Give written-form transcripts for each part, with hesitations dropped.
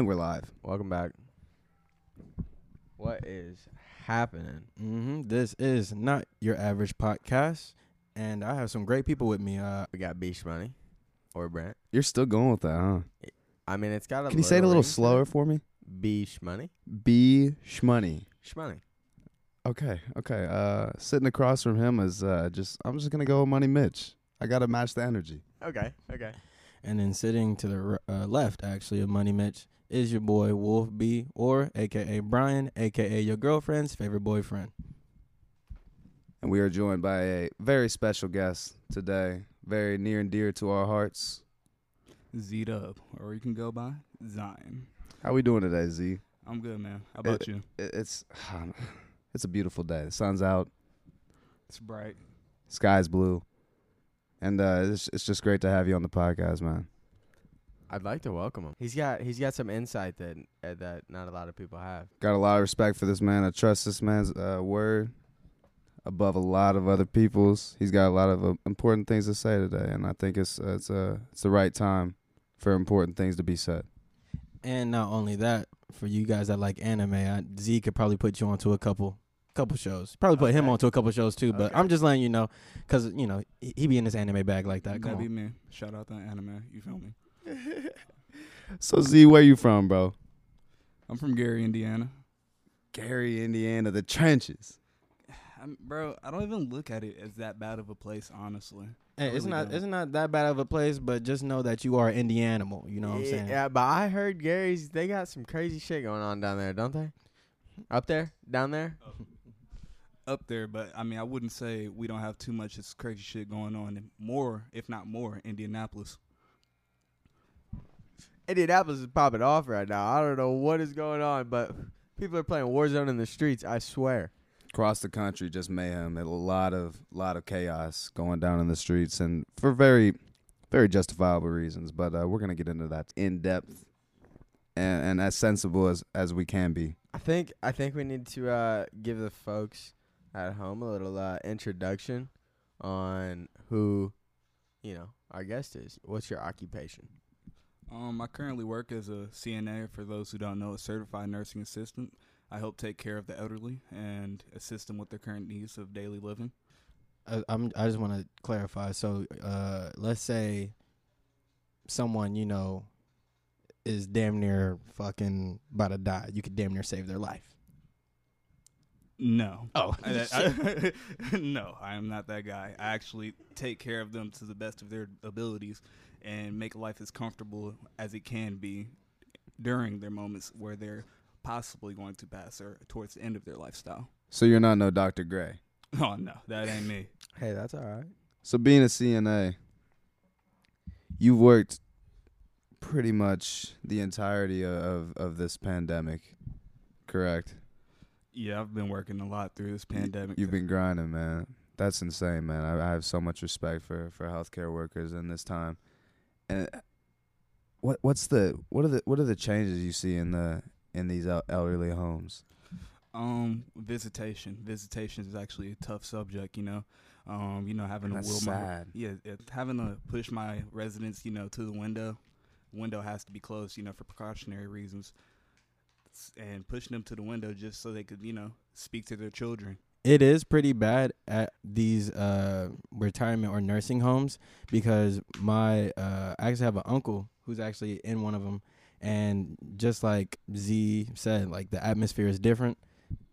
And we're live. Welcome back. What is happening? This is not your average podcast, and I have some great people with me. We got B. Schmoney or Brent. You're still going with that, huh? I mean, it's got a. Can you say it a little slower for me? B. Schmoney. B. Schmoney. Schmoney. Okay. Okay. Sitting across from him is I'm just gonna go with Money Mitch. I gotta match the energy. Okay. Okay. And then sitting to the left, actually, of Money Mitch is your boy Wolf B, or a.k.a. Brian, a.k.a. your girlfriend's favorite boyfriend. And we are joined by a very special guest today, very near and dear to our hearts. Z Dub, or you can go by Zion. How we doing today, Z? I'm good, man. How about you? It's a beautiful day. The sun's out. It's bright. Sky's blue. And it's just great to have you on the podcast, man. I'd like to welcome him. He's got some insight that not a lot of people have. Got a lot of respect for this man. I trust this man's word above a lot of other people's. He's got a lot of important things to say today, and I think it's the right time for important things to be said. And not only that, for you guys that like anime, Z could probably put you onto a couple shows. Probably put him onto a couple shows too, but okay. I'm just letting you know, because, you know, he be in his anime bag like that. That'd be me. Shout out to anime. You feel me? So, Z, where you from, bro? I'm from Gary, Indiana. Gary, Indiana, the trenches. Bro, I don't even look at it as that bad of a place, honestly. Hey, it's not that bad of a place, but just know that you are an Indianimal, you know what I'm saying? Yeah, but I heard Gary's, they got some crazy shit going on down there, don't they? Up there? Down there? Up there, but I mean, I wouldn't say we don't have too much crazy shit going on. More, if not more, Indianapolis. Indianapolis is popping off right now. I don't know what is going on, but people are playing Warzone in the streets, I swear. Across the country, just mayhem. A lot of chaos going down in the streets, and for very, very justifiable reasons. But we're going to get into that in depth and as sensible as we can be. I think we need to give the folks at home a little introduction on who, you know, our guest is. What's your occupation? I currently work as a CNA, for those who don't know, a certified nursing assistant. I help take care of the elderly and assist them with their current needs of daily living. I just want to clarify. So let's say someone, you know, is damn near fucking about to die. You could damn near save their life. No. Oh. No, I am not that guy. I actually take care of them to the best of their abilities and make life as comfortable as it can be during their moments where they're possibly going to pass or towards the end of their lifestyle. So you're not no Dr. Gray? Oh, no, that ain't me. Hey, that's all right. So being a CNA, you've worked pretty much the entirety of this pandemic, correct? Yeah, I've been working a lot through this pandemic. You've been grinding, man. That's insane, man. I have so much respect for healthcare workers in this time. And what are the changes you see in these elderly homes? Visitation. Visitation is actually a tough subject, you know. Having to will sad. Having to push my residents, you know, to the window. Window has to be closed, you know, for precautionary reasons, and pushing them to the window just so they could, you know, speak to their children. It is pretty bad at these retirement or nursing homes, because my I actually have an uncle who's actually in one of them. And just like Z said, like, the atmosphere is different.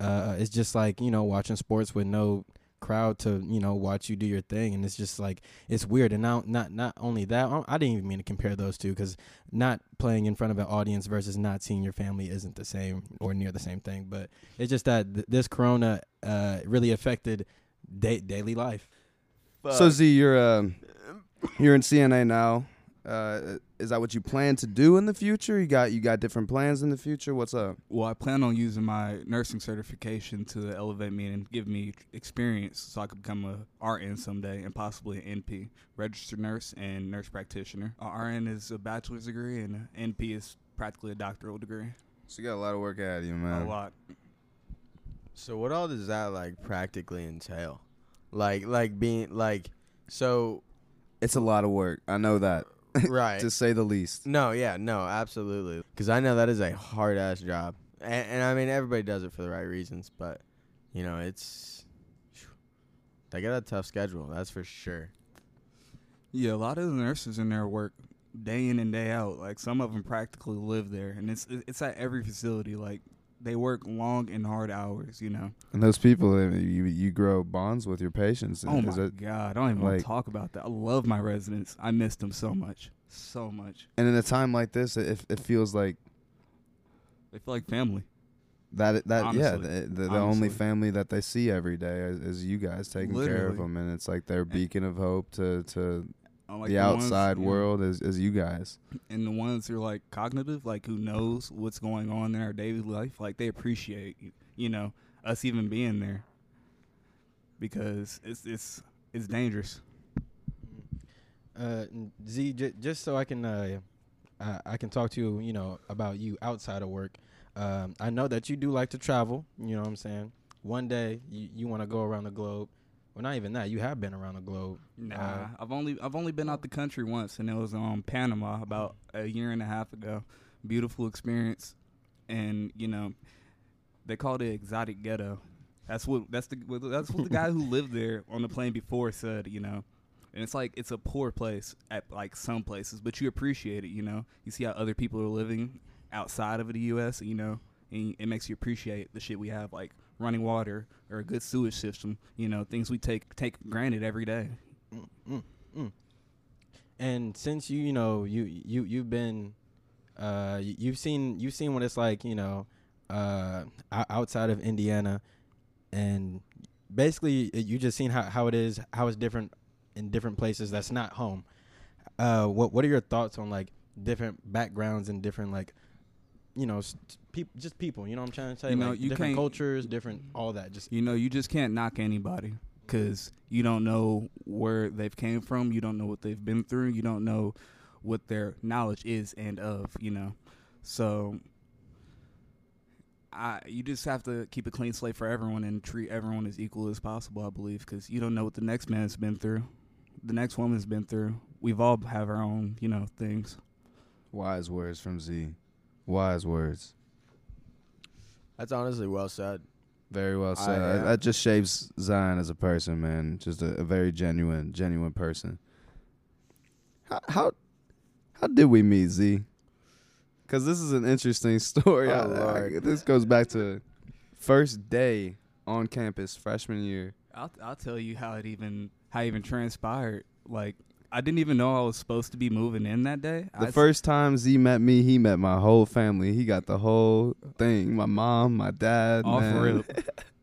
It's just like, you know, watching sports with no crowd to, you know, watch you do your thing. And it's just like, it's weird. And not only that, I didn't even mean to compare those two, because not playing in front of an audience versus not seeing your family isn't the same or near the same thing. But it's just that this corona really affected daily life. But so, Z, you're in CNA now. Is that what you plan to do in the future? You got different plans in the future? What's up? Well, I plan on using my nursing certification to elevate me and give me experience so I could become a RN someday, and possibly an NP, registered nurse and nurse practitioner. A RN is a bachelor's degree, and an NP is practically a doctoral degree. So you got a lot of work ahead of you, man. A lot. So what all does that, like, practically entail? It's a lot of work. I know that. right? To say the least. No, yeah, no, absolutely. Because I know that is a hard-ass job. And I mean, everybody does it for the right reasons, but, you know, it's... They got a tough schedule, that's for sure. Yeah, a lot of the nurses in there work day in and day out. Like, some of them practically live there. And it's at every facility, like... They work long and hard hours, you know. And those people, you grow bonds with your patients. Oh, my God. I don't even want to talk about that. I love my residents. I miss them so much. So much. And in a time like this, it feels like... They feel like family. Honestly. Yeah, the only family that they see every day is you guys taking care of them. And it's like their beacon of hope to like the outside world is you guys. And the ones who are, like, cognitive, like, who knows what's going on in our daily life, like, they appreciate, you know, us even being there. Because it's dangerous. Z, just so I can talk to you, you know, about you outside of work. I know that you do like to travel, you know what I'm saying? One day, you want to go around the globe. Well, not even that. You have been around the globe. Nah, I've only been out the country once, and it was Panama about a year and a half ago. Beautiful experience, and you know, they call it the exotic ghetto. That's what the guy who lived there on the plane before said. You know, and it's like it's a poor place at like some places, but you appreciate it. You know, you see how other people are living outside of the U.S. You know, and it makes you appreciate the shit we have, like running water or a good sewage system, you know, things we take granted every day. And since you've seen what it's like, you know, outside of Indiana, and basically you just seen how it's different in different places that's not home. What are your thoughts on like different backgrounds and different like, you know, just people, you know what I'm trying to tell you, like, different cultures, different, all that. Just, you know, you just can't knock anybody because you don't know where they've came from. You don't know what they've been through. You don't know what their knowledge is and of, you know. So you just have to keep a clean slate for everyone and treat everyone as equal as possible, I believe, because you don't know what the next man's been through, the next woman's been through. We've all have our own, you know, things. Wise words from Z. Wise words. That's honestly well said. Very well said. That just shapes Zion as a person, man. Just a very genuine person. How did we meet, Z? Because this is an interesting story. Oh, Lord. This goes back to first day on campus, freshman year. I'll tell you how it even transpired. Like, I didn't even know I was supposed to be moving in that day. The first time Z met me, he met my whole family. He got the whole thing. My mom, my dad. All for real.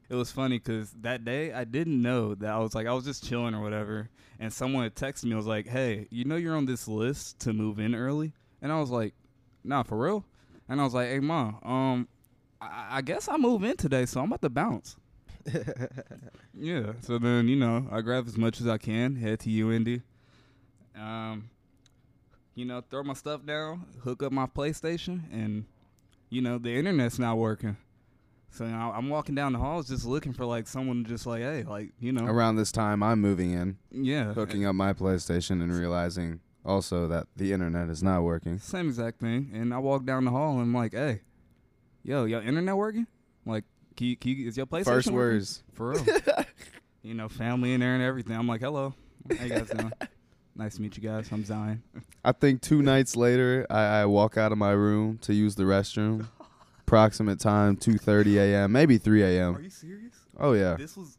It was funny because that day I didn't know that I was just chilling or whatever. And someone had texted me. I was like, hey, you know you're on this list to move in early? And I was like, nah, for real? And I was like, hey, Mom, I guess I move in today, so I'm about to bounce. Yeah. So then, you know, I grab as much as I can, head to UND. You know, throw my stuff down, hook up my PlayStation, and, you know, the internet's not working. So, you know, I'm walking down the halls just looking for, like, someone just like, hey, like, you know. Around this time, I'm moving in. Yeah. Hooking up my PlayStation and realizing also that the internet is not working. Same exact thing. And I walk down the hall, and I'm like, hey, yo, your internet working? I'm like, can you, is your PlayStation First working? Words. For real. You know, family in there and everything. I'm like, hello. How you guys doing? Nice to meet you guys. I'm Zion. I think 2 nights later, I walk out of my room to use the restroom. Approximate time, 2:30 a.m., maybe 3 a.m. Are you serious? Oh, yeah. This was...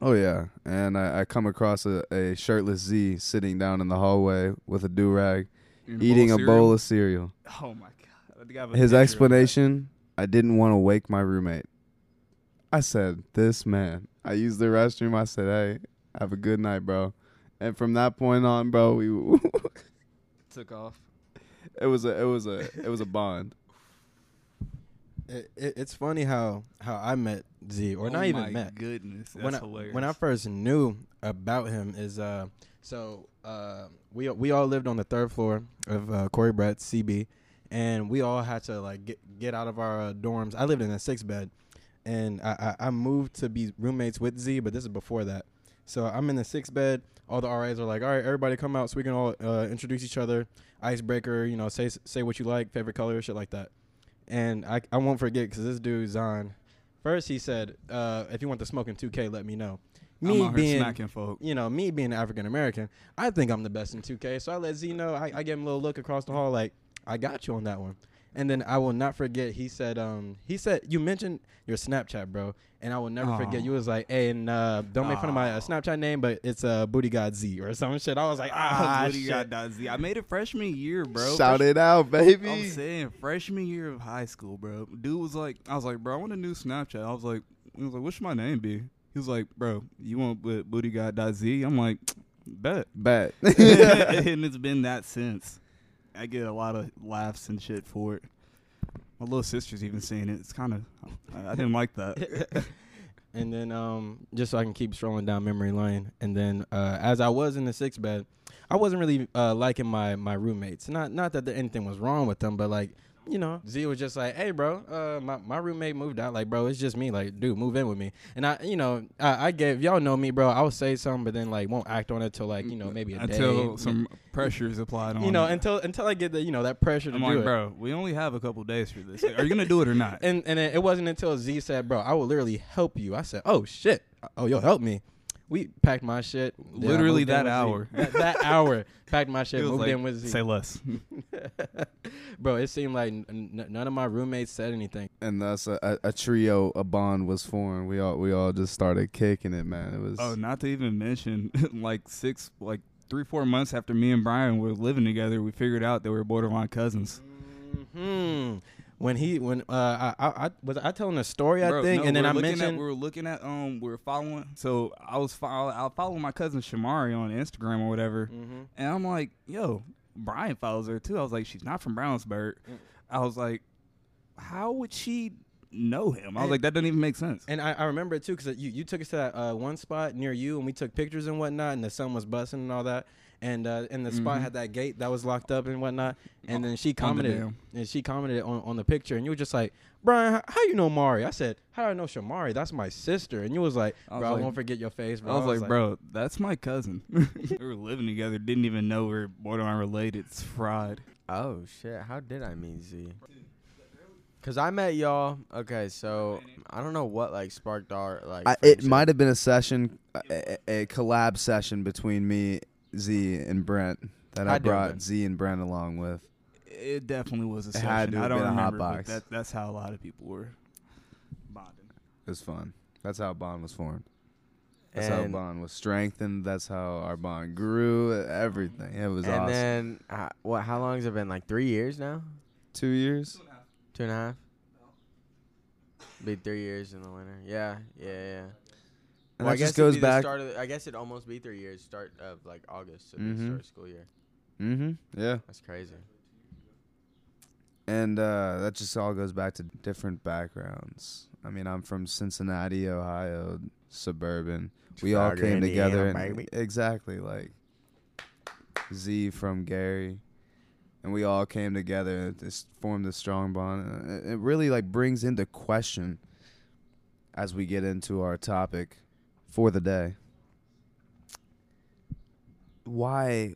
Oh, yeah. And I come across a shirtless Z sitting down in the hallway with a do-rag, eating a bowl of cereal. Oh, my God. His explanation, I didn't want to wake my roommate. I said, this man. I used the restroom. I said, hey, have a good night, bro. And from that point on, bro, we took off. It was a bond. It's funny how I met Z, or not even met. Goodness, that's hilarious. When I first knew about him is we all lived on the 3rd floor of Corey Brett's CB, and we all had to like get out of our dorms. I lived in a 6-bed, and I moved to be roommates with Z, but this is before that. So I'm in the sixth bed. All the RAs are like, all right, everybody come out so we can all introduce each other. Icebreaker, you know, say what you like, favorite color, shit like that. And I won't forget because this dude, Zion, first he said, if you want to smoke in 2K, let me know. Me being, folk. You know, me being African-American, I think I'm the best in 2K. So I let Z know. I gave him a little look across the hall like, I got you on that one. And then I will not forget, he said, you mentioned your Snapchat, bro. And I will never forget, you was like, hey, and don't make fun of my Snapchat name, but it's bootygodz or some shit. I was like, bootygodz. I made it freshman year, bro. Shout it out, baby. I'm saying freshman year of high school, bro. Dude was like, I was like, bro, I want a new Snapchat. I was like, what should my name be? He was like, bro, you want bootygodz? I'm like, bet. And it's been that since. I get a lot of laughs and shit for it. My little sister's even saying it. It's kind of, I didn't like that. And then just so I can keep strolling down memory lane. And then as I was in the sixth bed, I wasn't really liking my roommates. Not that anything was wrong with them, but like, you know, Z was just like, hey, bro, my roommate moved out. Like, bro, it's just me. Like, dude, move in with me. And I gave, y'all know me, bro. I'll say something, but then like won't act on it till like, you know, maybe a day. Until some pressure is applied on it. You know, until I get the, you know, that pressure to do it. I'm like, bro, we only have a couple days for this. Are you gonna do it or not? And it wasn't until Z said, bro, I will literally help you. I said, oh shit, oh you'll help me. We packed my shit. Literally that hour. That hour. Packed my shit, moved in with Z. Say less. Bro, it seemed like none of my roommates said anything. And thus a trio, a bond was formed. We all just started kicking it, man. It was. Oh, not to even mention, like 3-4 months after me and Brian were living together, we figured out that we were borderline cousins. Mm-hmm. When I was telling a story, bro, I think, no, and then I mentioned I follow my cousin Shamari on Instagram or whatever, mm-hmm. And I'm like, yo, Brian follows her too. I was like, she's not from Brownsburg. Mm. I was like, how would she know him? I was like, that doesn't even make sense. And I remember it too because you took us to that one spot near you, and we took pictures and whatnot, and the sun was busting and all that. And the mm-hmm. spot had that gate that was locked up and whatnot. And then she commented on the picture. And you were just like, Brian, how you know Mari? I said, how do I know Shamari? That's my sister. And you was like, bro, I won't forget your face, bro. I was like, bro, that's my cousin. We were living together. Didn't even know we were borderline related. It's fried. Oh, shit. How did I meet Z? Because I met y'all. Okay, so I don't know what, like, sparked our, like. It might have been a session, a collab session between me Z and Brent that I brought Z and Brent along with. It definitely was a session. Had to have been a hot box. That's how a lot of people were bonding. It was fun. That's how bond was formed. That's how bond was strengthened. That's how our bond grew. Everything. It was awesome. And then, how long has it been? Like 3 years now? 2 years? 2.5. Be 3 years in the winter. Yeah. Well, I guess it goes back. I guess it'd almost be 3 years. Start of like August, so mm-hmm. Start of school year. Mm-hmm. Yeah. That's crazy. And that just all goes back to different backgrounds. I mean, I'm from Cincinnati, Ohio, suburban. We all came together, and exactly like Z from Gary, and we all came together. This formed a strong bond. It really like brings into question as we get into our topic. For the day. Why?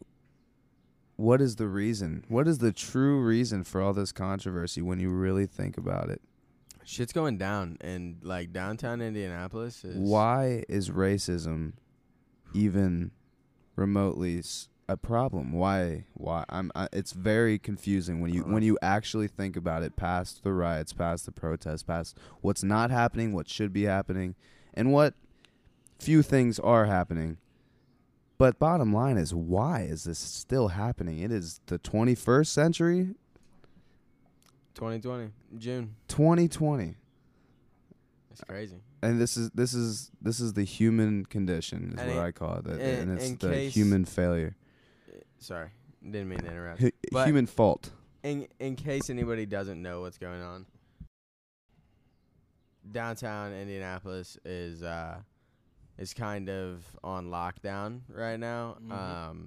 What is the reason? What is the true reason for all this controversy when you really think about it? Shit's going down and like downtown Indianapolis is. Why is racism even remotely a problem? Why? It's very confusing when you actually think about it past the riots, past the protests, past what's not happening, what should be happening, and what few things are happening, but bottom line is, why is this still happening? It is the 21st century. 2020 June. 2020. That's crazy. And this is the human condition, is what I call it, and it's the human failure. Sorry, didn't mean to interrupt. Human fault. In case anybody doesn't know what's going on, downtown Indianapolis is kind of on lockdown right now. Mm-hmm.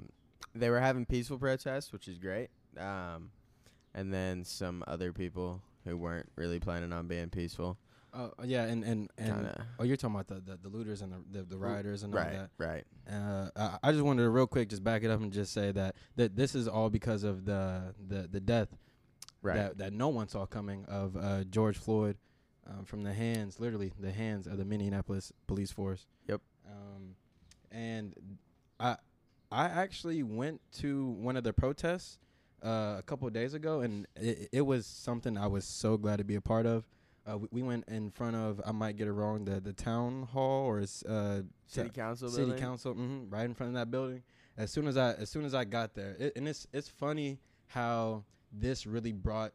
They were having peaceful protests, which is great. And then some other people who weren't really planning on being peaceful Yeah, and oh, you're talking about the looters and the rioters and all that. Right, right. I just wanted to real quick just back it up and just say that this is all because of the death that no one saw coming of George Floyd from the hands, literally the hands of the Minneapolis police force. Yep. And I actually went to one of the protests a couple of days ago, and it was something I was so glad to be a part of. We went in front of, I might get it wrong, the town hall or city council building. City council, right in front of that building. As soon as I got there, and it's funny how this really brought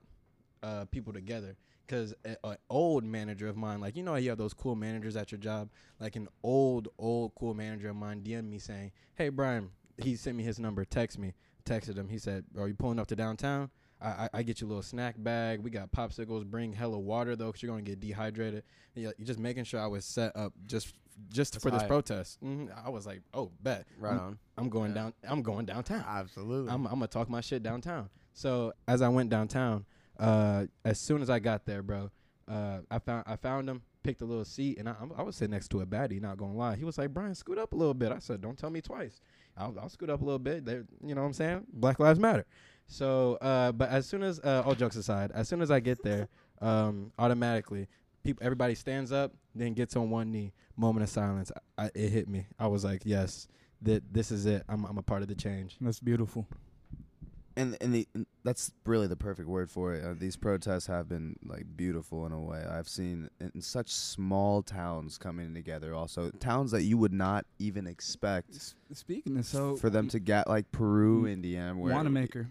people together. Because an old manager of mine, like, you know, you have those cool managers at your job. Like an old cool manager of mine DM'd me saying, "Hey, Brian," he sent me his number. Text me. Texted him. He said, "Are you pulling up to downtown? I get you a little snack bag. We got popsicles. Bring hella water, though, because you're going to get dehydrated." You're just making sure I was set up just that's for this protest. I was like, oh, bet. Right on. I'm going down. I'm going downtown. Absolutely. I'm going to talk my shit downtown. So as I went downtown, as soon as I got there, bro, I found him, picked a little seat, and I was sitting next to a baddie, not going to lie. He was like, "Brian, scoot up a little bit." I said, "Don't tell me twice. I'll scoot up a little bit." They're, you know what I'm saying? Black Lives Matter. So, but as soon as, all jokes aside, as soon as I get there, automatically, everybody stands up, then gets on one knee. Moment of silence. It hit me. I was like, yes, this is it. I'm a part of the change. That's beautiful. And that's really the perfect word for it. These protests have been, like, beautiful in a way. I've seen in such small towns coming together also, towns that you would not even expect. Speaking of, so for them to get, like, Peru, Indiana, where Wanamaker.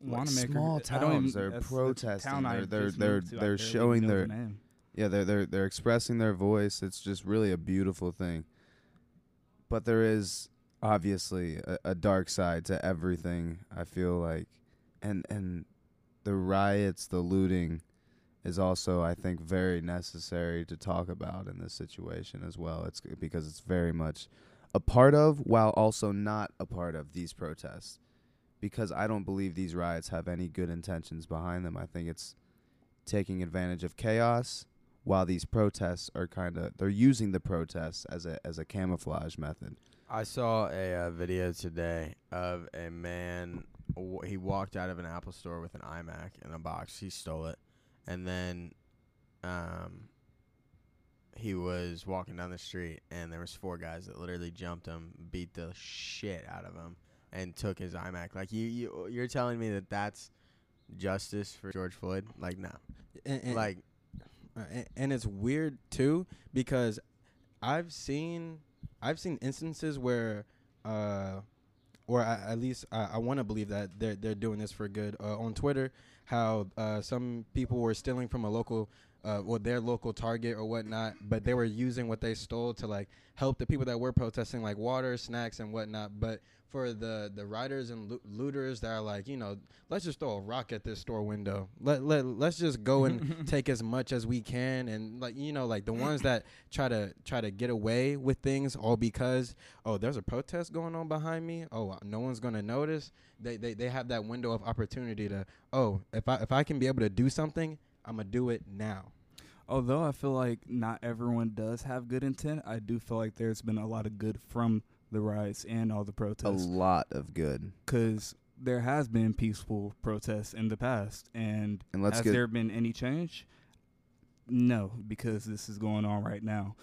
Wanamaker. Small towns, they're protesting. They're showing their they're expressing their voice. It's just really a beautiful thing. But there is obviously a dark side to everything, I feel like. And the riots, the looting is also, I think, very necessary to talk about in this situation as well. It's because it's very much a part of, while also not a part of, these protests. Because I don't believe these riots have any good intentions behind them. I think it's taking advantage of chaos, while these protests are they're using the protests as a camouflage method. I saw a video today of a man. He walked out of an Apple store with an iMac in a box. He stole it. And then he was walking down the street, and there was four guys that literally jumped him, beat the shit out of him, and took his iMac. Like, you're telling me that's justice for George Floyd? Like, no. And it's weird too, because I've seen instances where, or at least I want to believe that they're doing this for good. On Twitter, how some people were stealing from a local, or their local Target or whatnot, but they were using what they stole to, like, help the people that were protesting, like water, snacks, and whatnot. But for the rioters and looters that are like, you know, let's just throw a rock at this store window. Let's just go and take as much as we can. And, like, you know, like the ones that try to get away with things all because, oh, there's a protest going on behind me. Oh, no one's going to notice. They have that window of opportunity to, oh, if I can be able to do something, I'm going to do it now. Although I feel like not everyone does have good intent, I do feel like there's been a lot of good from the riots and all the protests. A lot of good. Because there has been peaceful protests in the past. And has there been any change? No, because this is going on right now.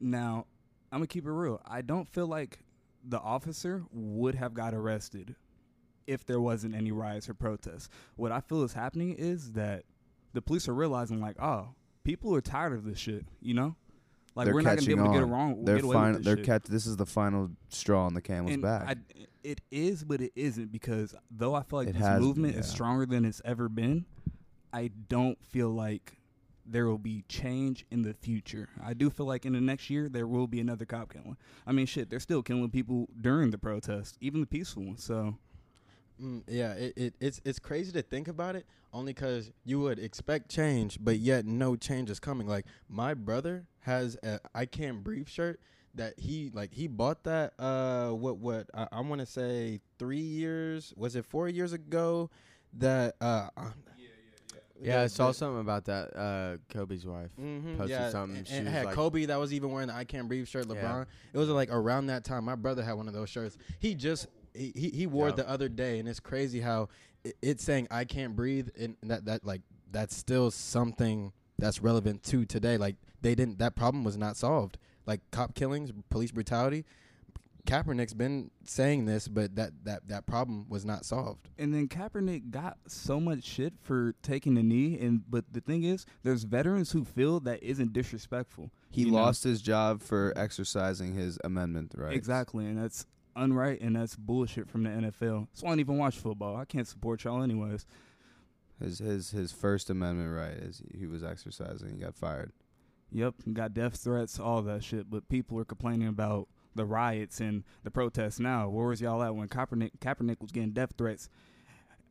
Now, I'm going to keep it real. I don't feel like the officer would have got arrested if there wasn't any riots or protests. What I feel is happening is that the police are realizing, like, oh, people are tired of this shit, you know? Like, we're not going to be able to get around. They're fine. This is the final straw on the camel's back. It is, but it isn't, because though I feel like this movement is stronger than it's ever been, I don't feel like there will be change in the future. I do feel like in the next year there will be another cop killing. I mean, shit, they're still killing people during the protest, even the peaceful ones. So. Yeah, it's crazy to think about it, only because you would expect change, but yet no change is coming. Like, my brother has a I Can't Breathe shirt that he bought that I want to say 4 years ago that Yeah, I saw something about that. Kobe's wife posted something. And she and was had like Kobe that was even wearing the I Can't Breathe shirt. LeBron. Yeah. It was like around that time. My brother had one of those shirts. He just he wore it the other day, and it's crazy how it's saying I can't breathe, and that like that's still something that's relevant to today. Like they didn't. That problem was not solved. Like cop killings, police brutality. Kaepernick's been saying this, but that problem was not solved. And then Kaepernick got so much shit for taking the knee, but the thing is, there's veterans who feel that isn't disrespectful. He lost his job for exercising his amendment rights. Exactly, and that's unright, and that's bullshit from the NFL. So I don't even watch football. I can't support y'all anyways. His First Amendment right is he was exercising and got fired. Yep, got death threats, all that shit, but people are complaining about the riots and the protests now. Where was y'all at when Kaepernick was getting death threats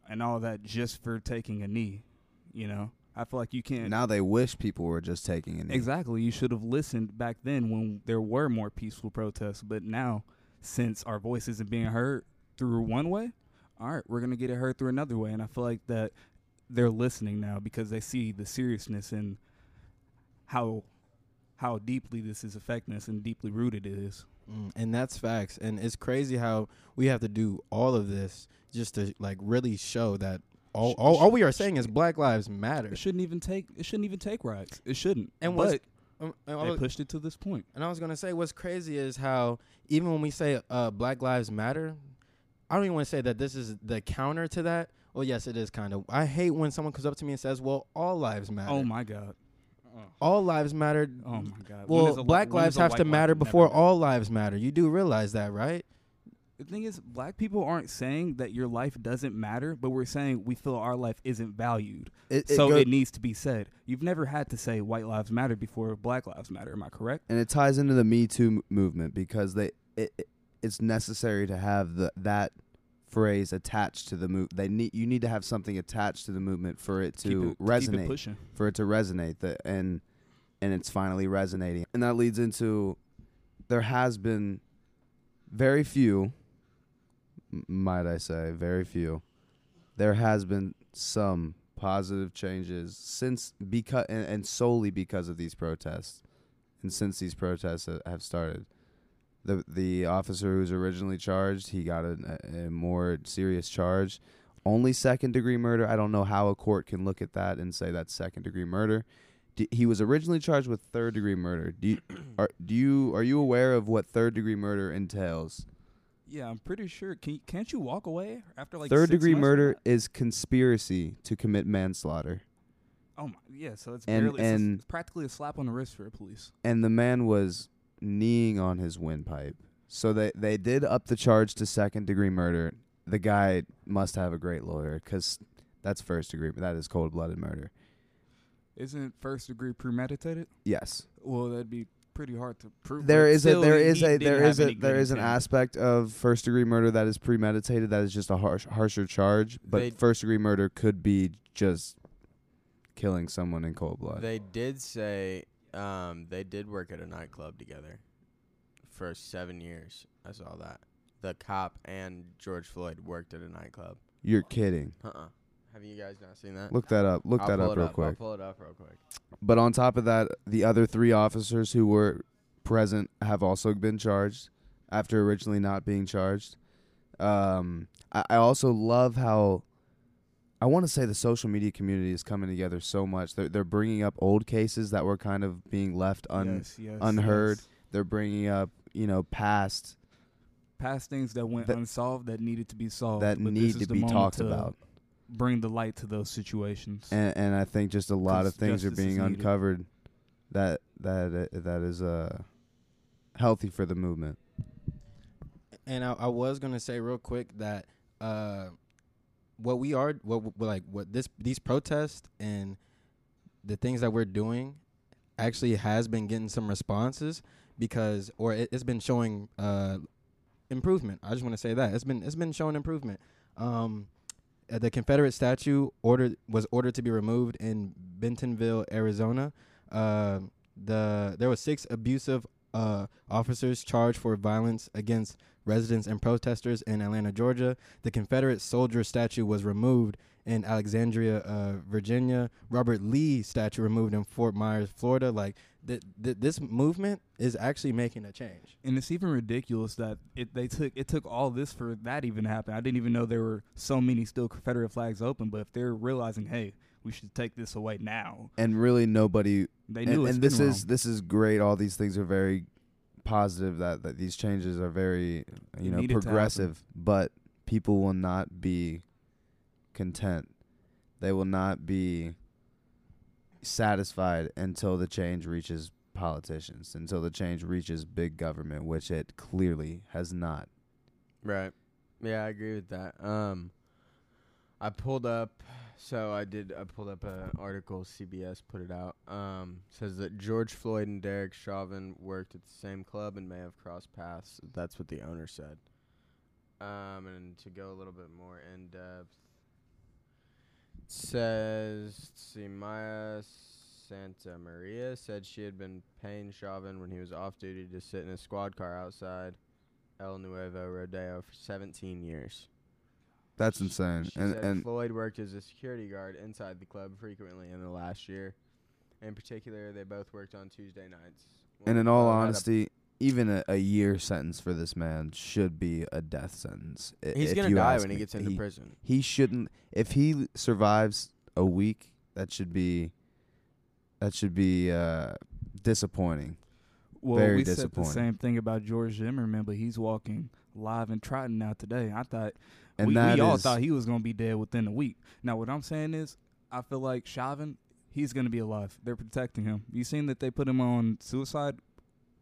and all that just for taking a knee? You know, I feel like you can't. Now they wish people were just taking a knee. Exactly. You should have listened back then when there were more peaceful protests. But now, since our voice isn't being heard through one way, all right, we're going to get it heard through another way. And I feel like that they're listening now because they see the seriousness and how deeply this is affecting us and deeply rooted it is. And that's facts. And it's crazy how we have to do all of this just to like really show that all we are saying is Black Lives Matter. It shouldn't even take riots. It shouldn't. And what they pushed it to this point. And I was gonna say what's crazy is how even when we say Black Lives Matter, I don't even want to say that this is the counter to that. Well, yes, it is kind of. I hate when someone comes up to me and says, "Well, all lives matter." Oh my God. All lives matter. Oh my God. Well, black lives have to matter before all lives matter. You do realize that, right? The thing is, black people aren't saying that your life doesn't matter, but we're saying we feel our life isn't valued. So it needs to be said. You've never had to say white lives matter before black lives matter. Am I correct? And it ties into the Me Too movement because it's necessary to have that phrase attached to the movement. You need to have something attached to the movement for it to resonate. For it to resonate, and it's finally resonating. And that leads into there has been very few, might I say, very few. There has been some positive changes since because solely because of these protests, and since these protests have started. The officer who was originally charged, he got a more serious charge. Only second-degree murder. I don't know how a court can look at that and say that's second-degree murder. He was originally charged with third-degree murder. Are you aware of what third-degree murder entails? Yeah, I'm pretty sure. Can't you walk away after like 6 months? Third-degree murder is conspiracy to commit manslaughter. Oh my, yeah. So it's it's practically a slap on the wrist for the police. And the man was kneeing on his windpipe. So they did up the charge to second-degree murder. The guy must have a great lawyer because that's first-degree. That is cold-blooded murder. Isn't first-degree premeditated? Yes. Well, that'd be pretty hard to prove. There is an aspect of first-degree murder that is premeditated. That is just a harsher charge. But first-degree murder could be just killing someone in cold blood. They did say. They did work at a nightclub together for 7 years. I saw that. The cop and George Floyd worked at a nightclub. You're kidding. Uh-uh. Have you guys not seen that? Look that up. I'll pull it up real quick. But on top of that, the other three officers who were present have also been charged after originally not being charged. I also love how I want to say the social media community is coming together so much. They're bringing up old cases that were kind of being left unheard. Yes. They're bringing up, you know, past things that went unsolved that needed to be solved. That need to be talked about. Bring the light to those situations. And I think just a lot of things are being uncovered that is healthy for the movement. And I was going to say real quick that these protests and the things that we're doing actually has been getting some responses it's been showing improvement. I just want to say that it's been showing improvement. The Confederate statue was ordered to be removed in Bentonville, Arizona. There were 6 abusive officers charged for violence against residents and protesters in Atlanta, Georgia. The Confederate soldier statue was removed in Alexandria, Virginia. Robert Lee statue removed in Fort Myers, Florida. Like this movement is actually making a change. And it's even ridiculous that it took all this for that even to happen. I didn't even know there were so many still Confederate flags open, but if they're realizing, hey, we should take this away now. And really nobody, they knew, and this is great. All these things are very positive, that these changes are very, you know, progressive, but people will not be content. They will not be satisfied until the change reaches politicians, until the change reaches big government, which it clearly has not. Right. Yeah, I agree with that. I pulled up an article. CBS put it out. Says that George Floyd and Derek Chauvin worked at the same club and may have crossed paths. That's what the owner said. And to go a little bit more in depth, it says, Maya Santa Maria said she had been paying Chauvin when he was off duty to sit in a squad car outside El Nuevo Rodeo for 17 years. That's insane. She said Floyd worked as a security guard inside the club frequently in the last year. In particular, they both worked on Tuesday nights. And in all honesty, even a year sentence for this man should be a death sentence. He's going to die when he gets into prison. He shouldn't. If he survives a week, that should be disappointing. Well, very we disappointing. Said the same thing about George Zimmerman, but he's walking live in Triton now today. I thought... And we all thought he was going to be dead within a week. Now, what I'm saying is, I feel like Chauvin, he's going to be alive. They're protecting him. You seen that they put him on suicide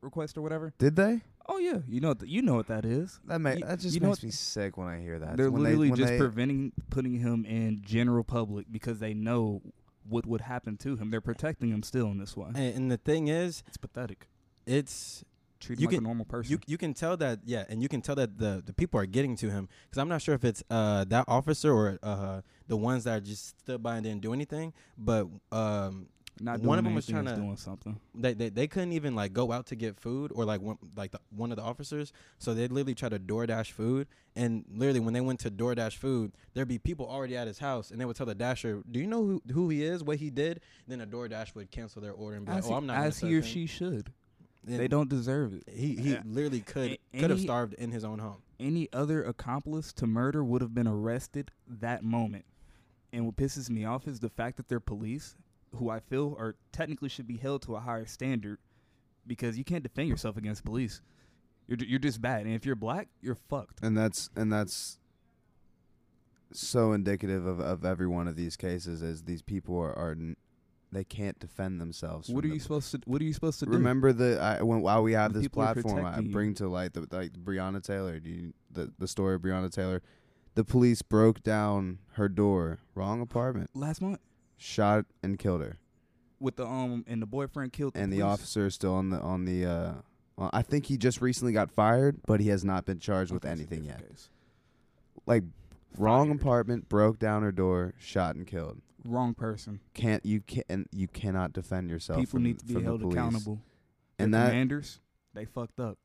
request or whatever? Did they? Oh, yeah. You know what that is. That just makes me sick when I hear that. They're literally preventing putting him in general public because they know what would happen to him. They're protecting him still in this way. And the thing is... It's pathetic. It's... Treating him like a normal person. You can tell that, yeah, and you can tell that the people are getting to him. Because I'm not sure if it's that officer or the ones that just stood by and didn't do anything. But one of them was trying to do something. They couldn't even like go out to get food or one of the officers. So they literally tried to DoorDash food. And literally when they went to DoorDash food, there'd be people already at his house, and they would tell the Dasher, "Do you know who he is? What he did?" Then a DoorDash would cancel their order and be "Oh, I'm not." As he or she should. They don't deserve it. He literally could have starved in his own home. Any other accomplice to murder would have been arrested that moment. And what pisses me off is the fact that they're police, who I feel are technically should be held to a higher standard, because you can't defend yourself against police. You're just bad, and if you're black, you're fucked. And that's so indicative of every one of these cases, is these people are they can't defend themselves. What are you supposed to do? Remember while we have this platform, I bring to light the Breonna Taylor. The story of Breonna Taylor. The police broke down her door, wrong apartment, last month. Shot and killed her. With the and the boyfriend killed. And the officer is still on the. I think he just recently got fired, but he has not been charged with anything yet. Case. Like, wrong apartment, broke down her door, shot and killed. Wrong person. You cannot defend yourself. People need to be held accountable. And the commanders, they fucked up.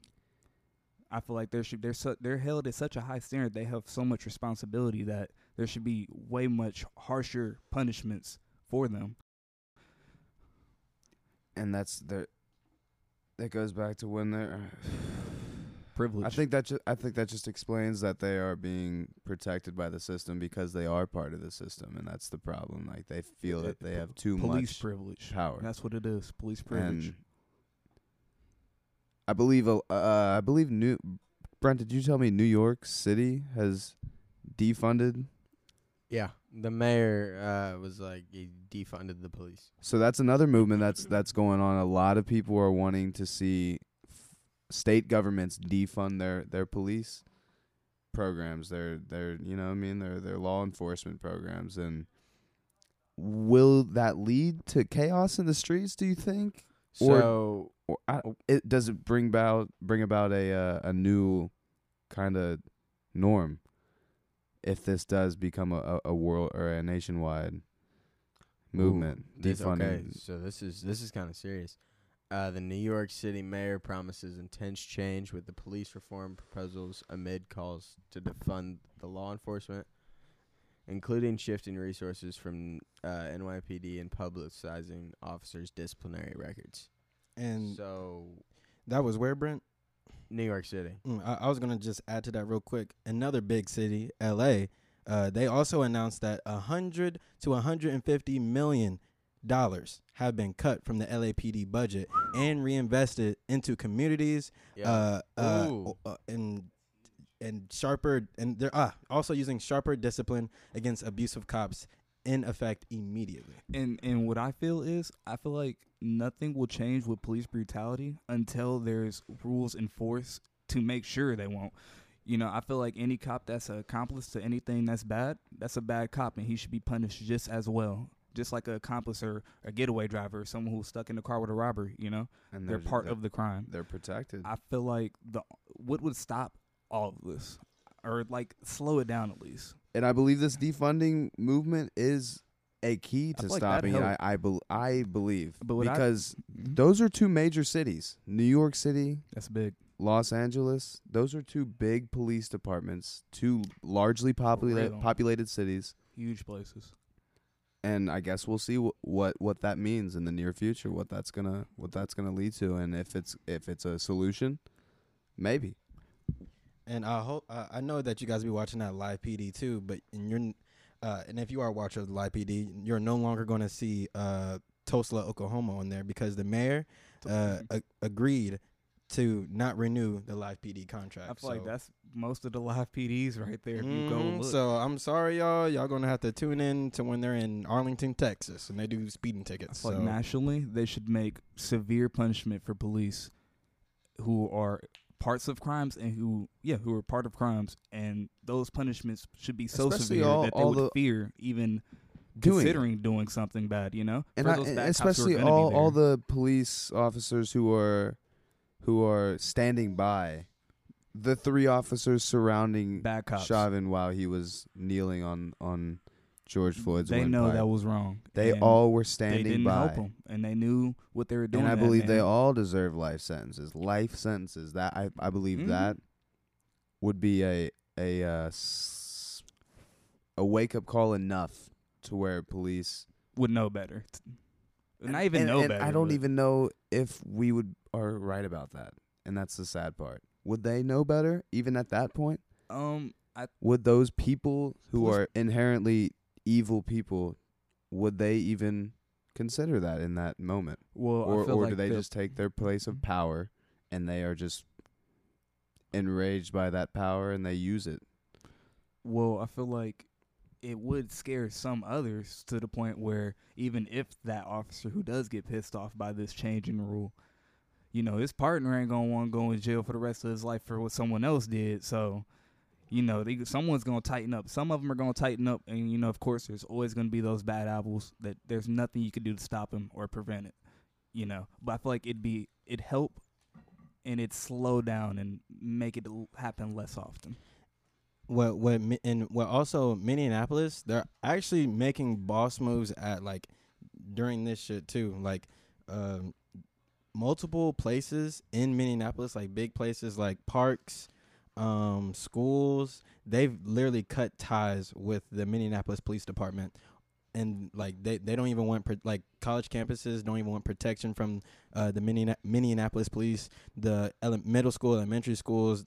I feel like they're held at such a high standard. They have so much responsibility that there should be way much harsher punishments for them. And that goes back to when they're privileged. I think that just explains that they are being protected by the system, because they are part of the system, and that's the problem. Like, they feel that they have too much privilege, power. That's what it is, police privilege. And I believe Brent, did you tell me New York City has defunded? Yeah, the mayor was like, he defunded the police. So that's another movement that's going on. A lot of people are wanting to see state governments defund their police programs, their you know what I mean, their law enforcement programs. And will that lead to chaos in the streets, do you think? So does it bring about a new kind of norm if this does become a world or a nationwide movement? Defunding. Okay. So this is kind of serious. The New York City mayor promises intense change with the police reform proposals amid calls to defund the law enforcement, including shifting resources from NYPD and publicizing officers' disciplinary records. And so that was where, Brent? New York City. I was going to just add to that real quick. Another big city, L.A., they also announced that $100 to $150 million have been cut from the LAPD budget and reinvested into communities and sharper, and they're also using sharper discipline against abusive cops in effect immediately. And what I feel is, I feel like nothing will change with police brutality until there's rules in force to make sure they won't. You know, I feel like any cop that's an accomplice to anything that's bad, that's a bad cop, and he should be punished just as well. Just like an accomplice or a getaway driver or someone who's stuck in the car with a robber, you know? And they're part of the crime. They're protected. I feel like what would stop all of this? Or, like, slow it down at least. And I believe this defunding movement is a key to stopping it, I believe. Because those are two major cities. New York City. That's big. Los Angeles, those are two big police departments, two largely populated cities. Huge places. And I guess we'll see what that means in the near future, what that's gonna lead to, and if it's a solution, maybe. And I hope I know that you guys be watching that Live PD too, but and if you are a watcher of Live PD, you're no longer gonna see Tulsa, Oklahoma on there because the mayor agreed to not renew the Live PD contract. I feel like that's most of the Live PDs right there. If you go and look. So I'm sorry, y'all. Y'all going to have to tune in to when they're in Arlington, Texas, and they do speeding tickets. I feel like nationally, they should make severe punishment for police who are parts of crimes and who are part of crimes. And those punishments should be so severe that they would fear even considering doing something bad, you know? And especially all the police officers who are standing by the three officers surrounding Chauvin while he was kneeling on George Floyd's windpipe. They know that was wrong. They all were standing by. They didn't help him, and they knew what they were doing. And I believe they all deserve life sentences. Life sentences. That I believe that would be a wake-up call enough to where police would know better. Not even know better. I don't even know if we are right about that, and that's the sad part. Would they know better even at that point? Would those people who are inherently evil people, would they even consider that in that moment? Well, or do they just take their place of power and they are just enraged by that power and they use it? Well, I feel like it would scare some others to the point where even if that officer who does get pissed off by this change in rule, you know, his partner ain't going to want to go in jail for the rest of his life for what someone else did. So, you know, someone's going to tighten up. Some of them are going to tighten up. And, you know, of course, there's always going to be those bad apples that there's nothing you can do to stop them or prevent it, you know. But I feel like it'd help and it'd slow down and make it happen less often. Also Minneapolis, they're actually making boss moves at like during this shit too. Like multiple places in Minneapolis, like big places like parks, schools, they've literally cut ties with the Minneapolis Police Department. And like they don't even want college campuses don't even want protection from the Minneapolis police, the middle school, elementary schools,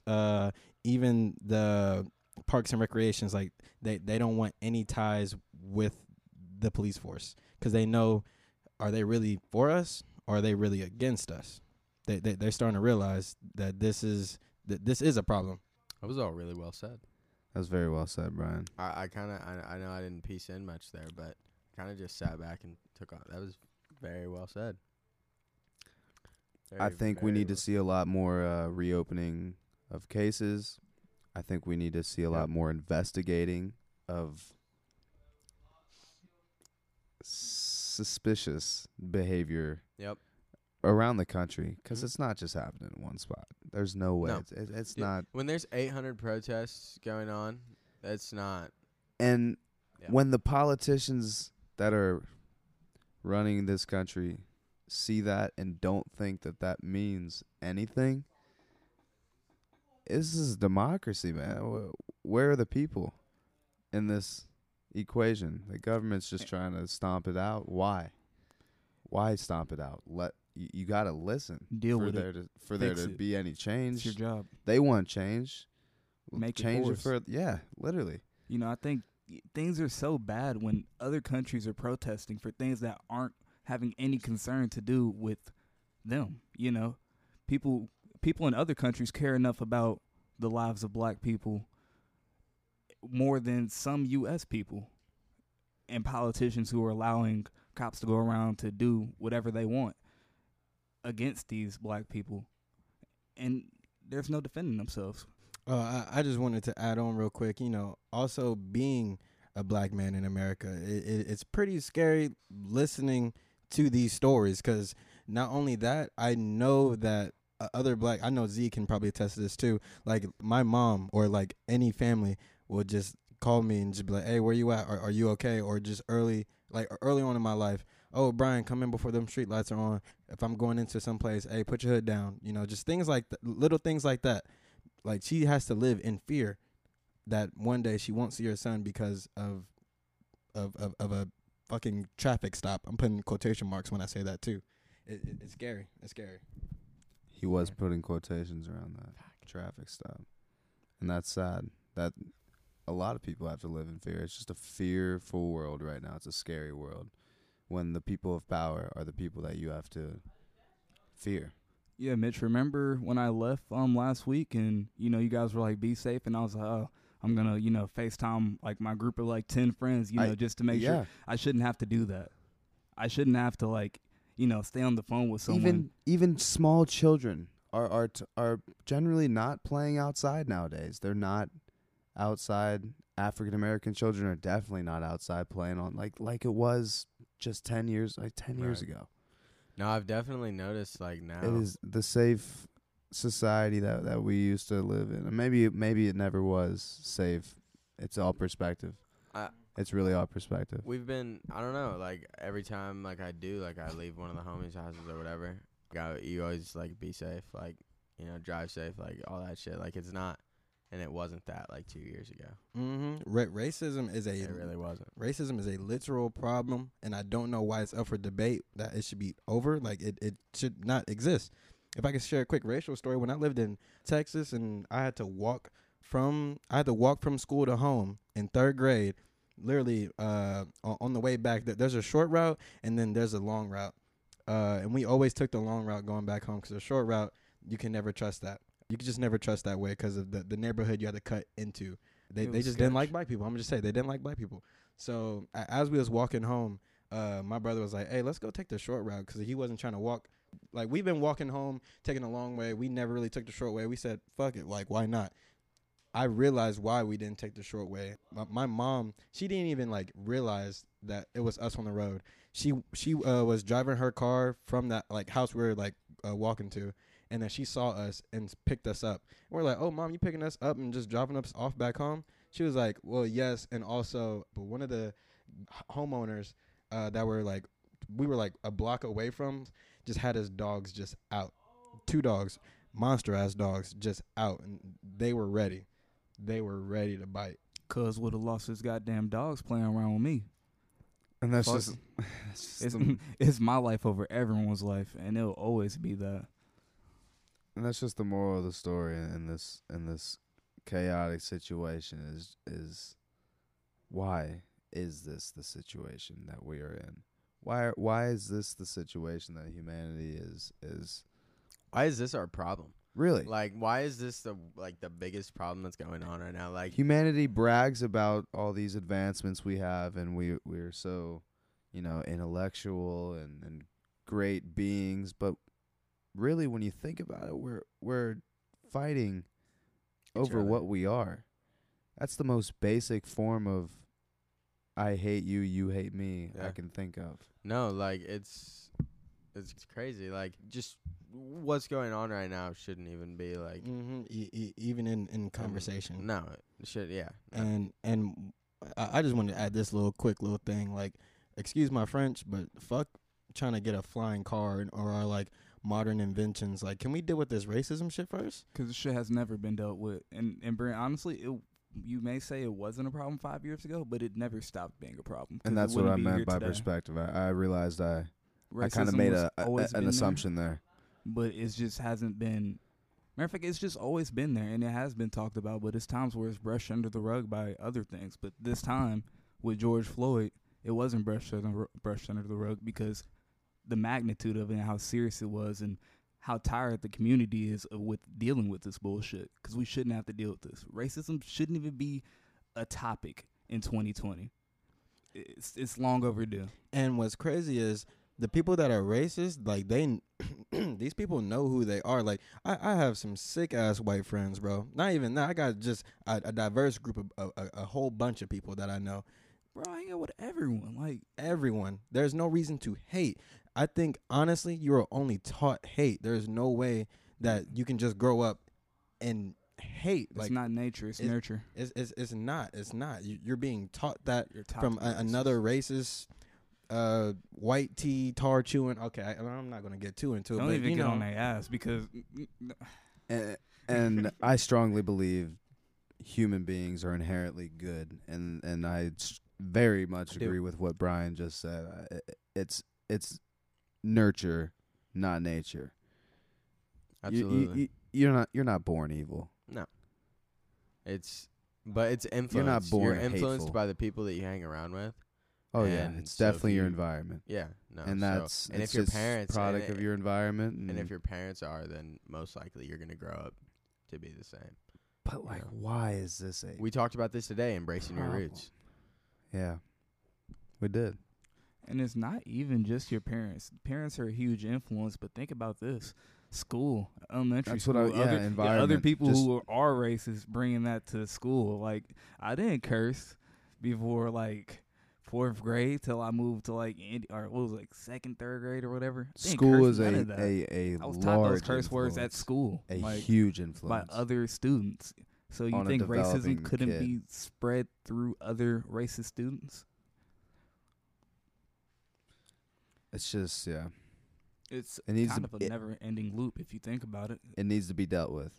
even the parks and recreations. Like they don't want any ties with the police force because they know, are they really for us or are they really against us? They're starting to realize that this is a problem. That was all really well said. That was very well said, Brian. I know I didn't piece in much there, but kind of just sat back and took on. That was very well said. I think we need to see a lot more reopening of cases. I think we need to see a lot more investigating of suspicious behavior. Yep. Around the country, because it's not just happening in one spot. There's no way. No. It's not. When there's 800 protests going on, that's not. And when the politicians that are running this country see that and don't think that that means anything, this is democracy, man. Where are the people in this equation? The government's just trying to stomp it out. Why? Why stomp it out? Let you got to listen. Deal with it. For there to be any change. It's your job. They want change. Make change it for yeah, literally. You know, I think things are so bad when other countries are protesting for things that aren't having any concern to do with them. You know, people in other countries care enough about the lives of black people more than some U.S. people and politicians who are allowing cops to go around to do whatever they want against these black people. And there's no defending themselves. I just wanted to add on real quick, you know, also being a black man in America, it's pretty scary listening to these stories, because not only that, I know that other black, I know Z can probably attest to this too, like my mom or like any family will just call me and just be like, hey, where you at? Are you okay? Or just early on in my life, oh, Brian, come in before them street lights are on. If I'm going into some place, hey, put your hood down. You know, just things like little things like that. Like, she has to live in fear that one day she won't see her son because of a fucking traffic stop. I'm putting quotation marks when I say that, too. It's scary. It's scary. He was putting quotations around that traffic stop. And that's sad. That a lot of people have to live in fear. It's just a fearful world right now. It's a scary world when the people of power are the people that you have to fear. Yeah, Mitch, remember when I left last week and, you know, you guys were like, be safe. And I was like, oh, I'm going to, you know, FaceTime like my group of like 10 friends, you know, just to make sure. I shouldn't have to do that. I shouldn't have to like, you know, stay on the phone with someone. Even small children are generally not playing outside nowadays. They're not outside. African-American children are definitely not outside playing on like it was just 10 years ago. No, I've definitely noticed, like, now. It is the safe society that we used to live in. And maybe it never was safe. It's all perspective. It's really all perspective. We've been, I don't know, like, every time, like, I do, like, I leave one of the homies' houses or whatever, you always, like, be safe, like, you know, drive safe, like, all that shit. Like, it's not, and it wasn't that, like, 2 years ago. Mm-hmm. Racism is It really wasn't. Racism is a literal problem, and I don't know why it's up for debate that it should be over. Like, it should not exist. If I could share a quick racial story, when I lived in Texas and I had to walk from school to home in third grade, literally on the way back, there's a short route, and then there's a long route. And we always took the long route going back home, because the short route, you can never trust that. You could just never trust that way because of the neighborhood you had to cut into. They just didn't like black people. I'm just saying, they didn't like black people. So as we was walking home, my brother was like, hey, let's go take the short route, because he wasn't trying to walk. Like, we've been walking home, taking a long way. We never really took the short way. We said, fuck it. Like, why not? I realized why we didn't take the short way. My mom, she didn't even, like, realize that it was us on the road. She was driving her car from that, like, house we were, like, walking to. And then she saw us and picked us up. And we're like, oh, Mom, you picking us up and just dropping us off back home? She was like, well, yes. And also, but one of the homeowners that were like, we were like a block away from, just had his dogs just out. 2 dogs, monster-ass dogs, just out. And they were ready. They were ready to bite. Cuz would have lost his goddamn dogs playing around with me. And that's just... it's my life over everyone's life, and it'll always be that. And that's just the moral of the story in this chaotic situation is why is this the situation that we are in? Why is this the situation that humanity is? Why is this our problem? Really? Like, why is this the biggest problem that's going on right now? Like, humanity brags about all these advancements we have, and we're so, you know, intellectual and great beings, but really, when you think about it, we're fighting over what we are. That's the most basic form of I hate you, you hate me I can think of. No, like, it's crazy. Like, just what's going on right now shouldn't even be like even in conversation. No, it should, yeah. And I just wanted to add this little quick little thing. Like, excuse my French, but fuck trying to get a flying car or our like modern inventions. Like, can we deal with this racism shit first? Because this shit has never been dealt with. And Brent, honestly, you may say it wasn't a problem 5 years ago, but it never stopped being a problem. And that's what I meant by perspective. I realized I kind of made an assumption there. But it just hasn't been. Matter of fact, it's just always been there, and it has been talked about, but it's times where it's brushed under the rug by other things. But this time, with George Floyd, it wasn't brushed under the rug because the magnitude of it and how serious it was and how tired the community is with dealing with this bullshit, because we shouldn't have to deal with this. Racism shouldn't even be a topic in 2020. It's long overdue. And what's crazy is the people that are racist, like, they these people know who they are. Like, I have some sick-ass white friends, bro. Not even that. I got just a diverse group of a whole bunch of people that I know. Bro, I hang out with everyone. Like, everyone. There's no reason to hate. I think, honestly, you are only taught hate. There's no way that you can just grow up and hate. It's like, not nature. It's nurture. It's not. It's not. You're being taught that from another racist, white tea, tar chewing. Okay, I'm not going to get too into it. Don't even get on their ass because... And I strongly believe human beings are inherently good. And I very much agree with what Brian just said. It's nurture, not nature. Absolutely. You're not born evil. No. But it's influence. You're not born hateful. You're influenced by the people that you hang around with. Oh, and yeah. It's so definitely your environment. Yeah. No. And that's if your parents product of your environment. And if your parents are, then most likely you're going to grow up to be the same. But, like, why is this a... We talked about this today, embracing your roots. Yeah. We did. And it's not even just your parents. Parents are a huge influence, but think about this. School, elementary school. Other people just who are racist bringing that to school. Like, I didn't curse before, like, 4th grade till I moved to, like, second, 3rd grade or whatever. School is a large I was taught those curse words at school. A like, huge influence. By other students. So you think racism couldn't be spread through other racist students? It's just, yeah. It's kind of a never-ending loop if you think about it. It needs to be dealt with.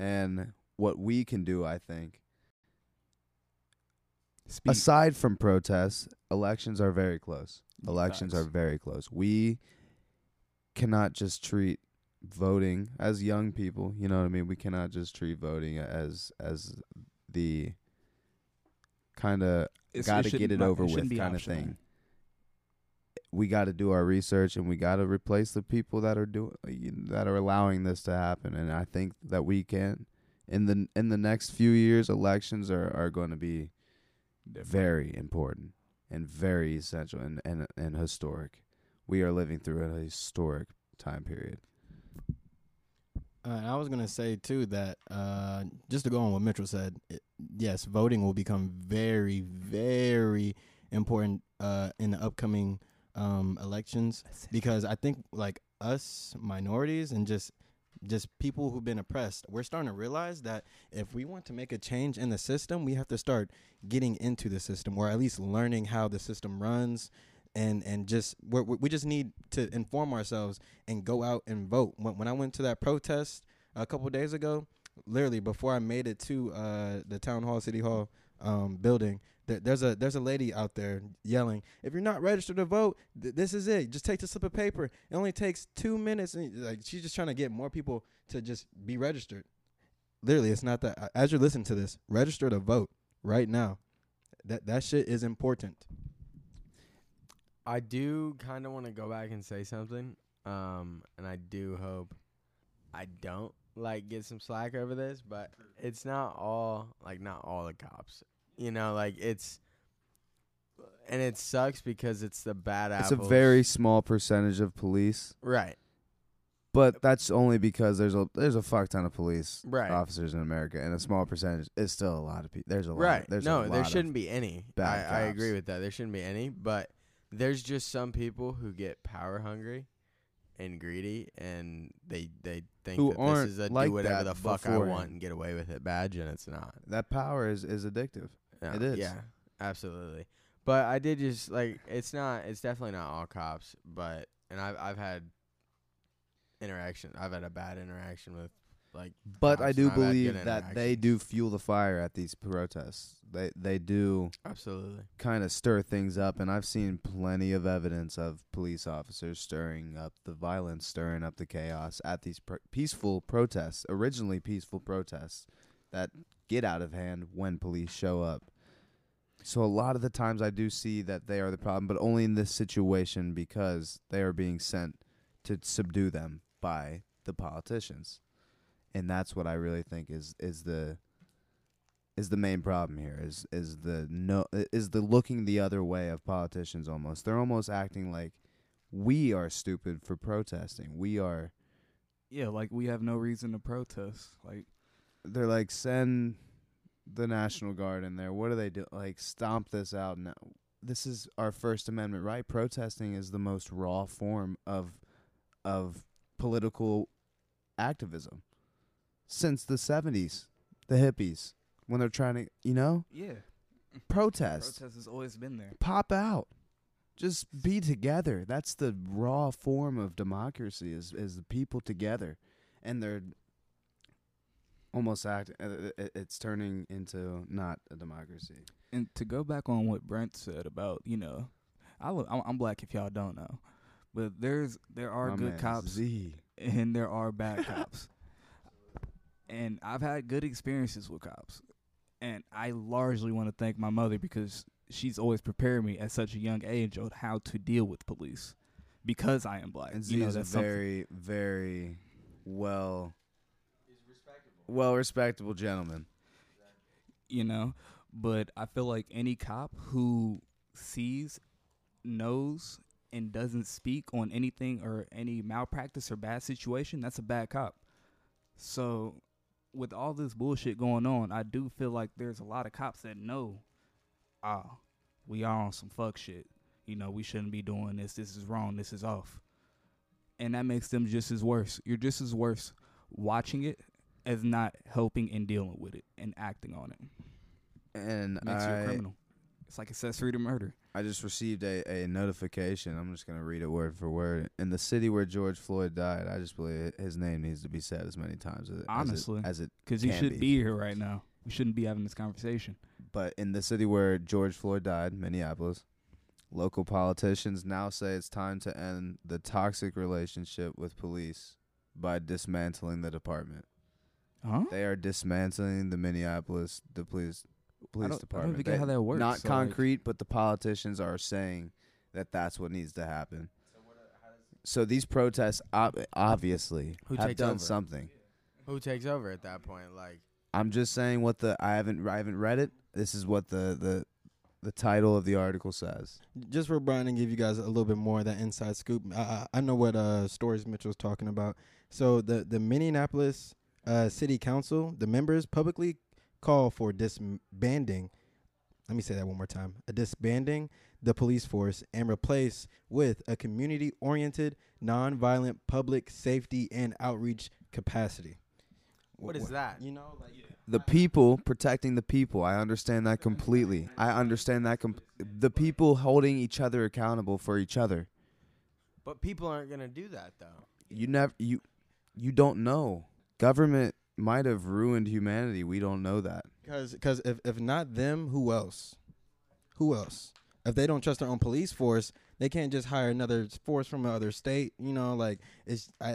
And what we can do, I think, aside from protests, elections are very close. Elections are very close. We cannot just treat voting as young people, you know what I mean? We cannot just treat voting as the kind of gotta get it over with kind of thing. We got to do our research, and we got to replace the people that are allowing this to happen. And I think that we can. In the next few years, elections are going to be very important and very essential and historic. We are living through a historic time period. And I was going to say, too, that just to go on what Mitchell said, yes, voting will become very, very important in the upcoming elections, because I think, like, us minorities and just people who've been oppressed, we're starting to realize that if we want to make a change in the system, we have to start getting into the system, or at least learning how the system runs, and just we just need to inform ourselves and go out and vote. When I went to that protest a couple of days ago, literally before I made it to the town hall, city hall building, There's a lady out there yelling, if you're not registered to vote, this is it. Just take the slip of paper. It only takes 2 minutes. And, like, she's just trying to get more people to just be registered. Literally, it's not that. As you're listening to this, register to vote right now. That shit is important. I do kind of want to go back and say something, and I do hope I don't, like, get some slack over this, but it's not all the cops. You know, like, it sucks because it's the bad apples. It's a very small percentage of police. Right. But that's only because there's a fuck ton of police officers in America, and a small percentage is still a lot of people. There's a lot. Right. There shouldn't be any. I agree with that. There shouldn't be any, but there's just some people who get power hungry and greedy, and they think that this is a like do whatever the fuck I want and get away with it badge, and it's not. That power is addictive. No, it is. Yeah, absolutely. But I did just, like, it's definitely not all cops, but, and I've had interaction, I've had a bad interaction with, like, but cops, I do believe that they do fuel the fire at these protests. They do absolutely kind of stir things up, and I've seen plenty of evidence of police officers stirring up the violence, stirring up the chaos at these peaceful protests, originally peaceful protests that get out of hand when police show up. So a lot of the times I do see that they are the problem, but only in this situation because they are being sent to subdue them by the politicians. And that's what I really think is the main problem here is the looking the other way of politicians. Almost, they're almost acting like we are stupid for protesting. We are, yeah, like we have no reason to protest. Like they're like, send the National Guard in there. What are they doing? Like, stomp this out now. This is our First Amendment right. Protesting is the most raw form of political activism since the 70s, the hippies. When they're trying to, you know? Yeah. Protest. Protest has always been there. Pop out. Just be together. That's the raw form of democracy is the people together. And they're almost it's turning into not a democracy. And to go back on what Brent said about, you know, I'm black if y'all don't know. But there are good cops and there are bad cops. And I've had good experiences with cops. And I largely want to thank my mother because she's always prepared me at such a young age on how to deal with police because I am black. And Z is very, very well respectable gentleman. Exactly. You know, but I feel like any cop who sees, knows, and doesn't speak on anything or any malpractice or bad situation, that's a bad cop. So with all this bullshit going on, I do feel like there's a lot of cops that know, we are on some fuck shit. You know, we shouldn't be doing this. This is wrong. This is off. And that makes them just as worse. You're just as worse watching it as not helping and dealing with it and acting on it. And it makes you a criminal. It's like accessory to murder. I just received a notification. I'm just going to read it word for word. In the city where George Floyd died, I just believe his name needs to be said as many times as honestly, as it because he should be here right now. We shouldn't be having this conversation. But in the city where George Floyd died, Minneapolis, local politicians now say it's time to end the toxic relationship with police by dismantling the department. Huh? They are dismantling the Minneapolis police department. I don't forget how that works. Not so concrete, like, but the politicians are saying that that's what needs to happen. So these protests obviously have done something. Who takes over at that point? Like, I'm just saying what I haven't read it. This is what the title of the article says. Just for Brian and give you guys a little bit more of that inside scoop. I know what stories Mitchell's talking about. So the Minneapolis City Council, the members publicly call for disbanding. Let me say that one more time. Disbanding the police force and replace with a community-oriented, nonviolent public safety and outreach capacity. What is that? You know, like, yeah. The people protecting the people. I understand that completely. I understand that the people holding each other accountable for each other. But people aren't going to do that though. You don't know. Government might have ruined humanity. We don't know that. Because if not them, who else? Who else? If they don't trust their own police force, they can't just hire another force from another state. You know, like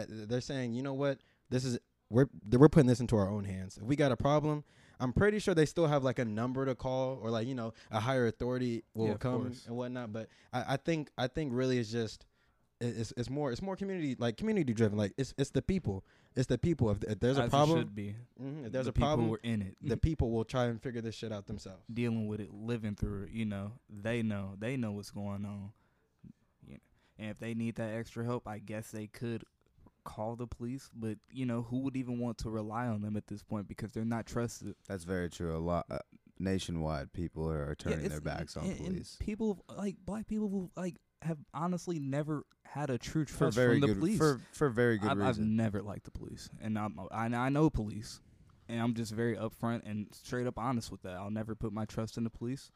they're saying, you know what? This is we're putting this into our own hands. If we got a problem, I'm pretty sure they still have like a number to call or like, you know, a higher authority will come and whatnot. But I think really it's just. It's more community driven. Like it's the people. It's the people. If there's a problem, it should be. If there's a problem, we're in it. The people will try and figure this shit out themselves. Dealing with it, living through it. You know, they know what's going on. You know, and if they need that extra help, I guess they could call the police. But you know, who would even want to rely on them at this point because they're not trusted. That's very true. A lot nationwide, people are turning their backs on police. And people like black people will like. Have honestly never had a true trust from the police for very good reason. I've never liked the police, and I know police, and I'm just very upfront and straight up honest with that. I'll never put my trust in the police,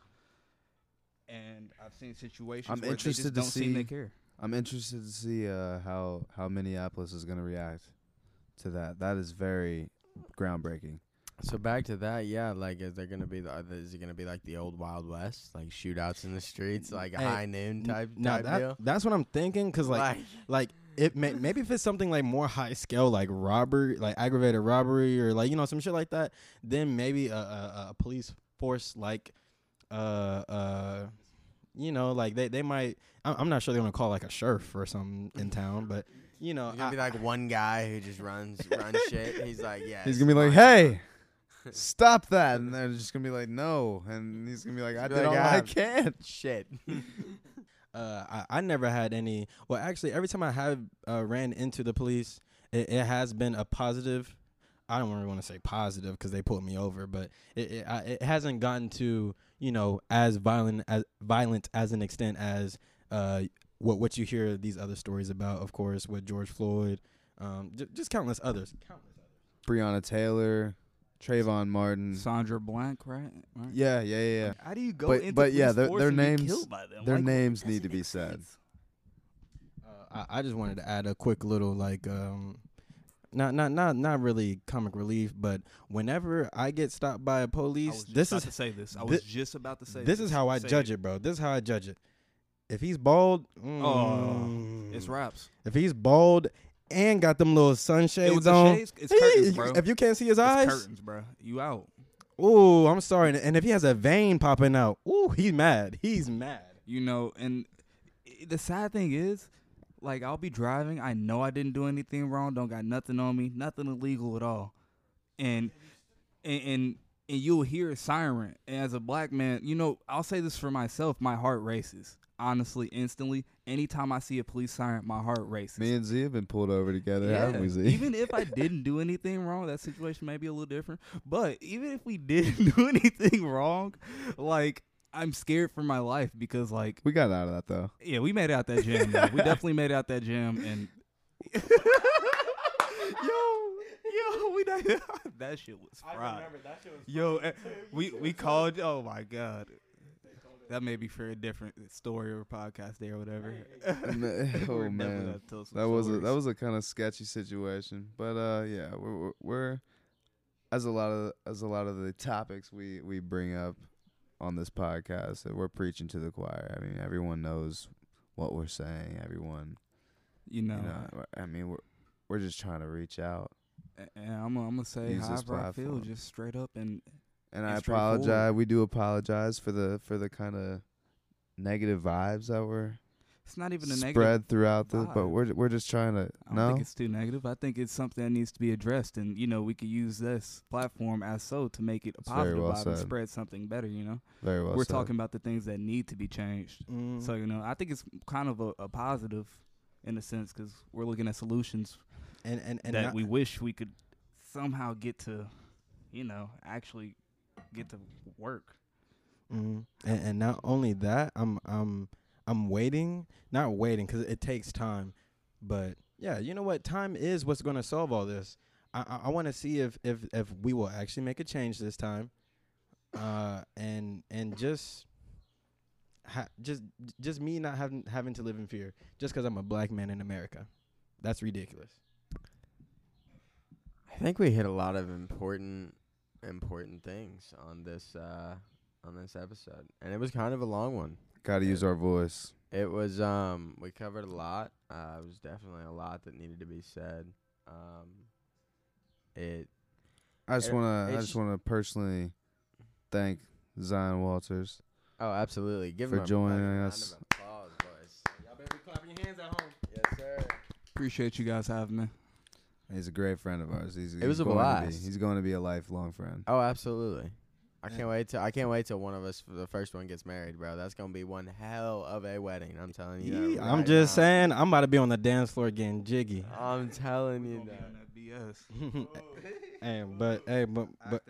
And I've seen situations where they just don't seem to care. I'm interested to see how Minneapolis is going to react to that. That is very groundbreaking. So back to that, yeah. Like, is there going to be is it going to be like the old Wild West, like shootouts in the streets, like high noon type deal? That's what I'm thinking, because like it maybe if it's something like more high scale, like robbery, like aggravated robbery, or like, you know, some shit like that, then maybe a police force like. You know, like they might. I'm not sure they're gonna call like a sheriff or something in town, but you know, gonna be like one guy who just runs shit. He's like, yeah, he's gonna be like, hey, stop that, and they're just gonna be like, no, and he's gonna be like, I can't. Shit. I never had any. Well, actually, every time I have ran into the police, it has been a positive. I don't really want to say positive because they pulled me over, but it hasn't gotten to, you know, as violent as an extent as what you hear these other stories about, of course, with George Floyd, just countless others. Breonna Taylor, Trayvon Martin, Sandra Blank, right? Yeah. Like, how do you go? But yeah, their names, killed by them? Their like, names need to be said. I just wanted to add a quick little like. Not really comic relief, but whenever I get stopped by a police, I was just about to say this. This is how I judge it, bro. This is how I judge it. If he's bald, it's wraps. If he's bald and got them little sunshades on, it's curtains, bro. If you can't see his eyes, it's curtains, bro. You out. Ooh, I'm sorry. And if he has a vein popping out, ooh, he's mad. He's mad. You know, and the sad thing is. Like, I'll be driving. I know I didn't do anything wrong. Don't got nothing on me. Nothing illegal at all. And you'll hear a siren. And as a black man, you know, I'll say this for myself. My heart races. Honestly, instantly. Anytime I see a police siren, my heart races. Me and Z have been pulled over together, haven't we, Z? Even if I didn't do anything wrong, that situation may be a little different. But even if we didn't do anything wrong, like... I'm scared for my life because, like... We got out of that, though. Yeah, we made out that jam, though. We definitely made out that jam, and... Yo, we... That shit was fried. I remember that shit was fried. Yo, we called... Oh, my God. That may be for a different story or podcast day or whatever. Oh, man. That was a kind of sketchy situation. But, yeah, we're... As a lot of the topics we bring up, on this podcast, that we're preaching to the choir. I mean, everyone knows what we're saying. Everyone, you know I mean, we're just trying to reach out. And I'm gonna say however I feel, just straight up and I apologize. We do apologize for the kind of negative vibes that were. It's not even a negative spread throughout this, but we're just trying to. I don't think it's too negative. I think it's something that needs to be addressed, and you know we could use this platform as so to make it a positive vibe and spread something better. You know, very well. We're talking about the things that need to be changed. Mm. So you know, I think it's kind of a positive, in a sense, because we're looking at solutions, and that we wish we could somehow get to, you know, actually get to work. Mm-hmm. And not only that, I'm waiting, not waiting, because it takes time. But, yeah, you know what? Time is what's going to solve all this. I want to see if we will actually make a change this time. And just me not having to live in fear just because I'm a black man in America. That's ridiculous. I think we hit a lot of important things on this episode. And it was kind of a long one. Gotta use our voice. It was we covered a lot. It was definitely a lot that needed to be said. I just wanna personally thank Zion Walters. Oh, absolutely. Give him a joining us. Round of applause, boys. Y'all better be clapping your hands at home. Yes, sir. Appreciate you guys having me. He's a great friend of ours. It was a blast. He's going to be a lifelong friend. Oh, absolutely. I can't wait till one of us, the first one, gets married, bro. That's gonna be one hell of a wedding. I'm telling you. Yeah, right I'm just now. Saying, I'm about to be on the dance floor getting jiggy. I'm telling you that. But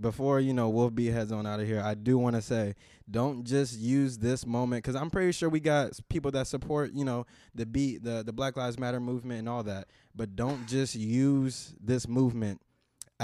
before you know, Wolf B heads on out of here. I do want to say, don't just use this moment because I'm pretty sure we got people that support, you know, the Black Lives Matter movement and all that. But don't just use this movement.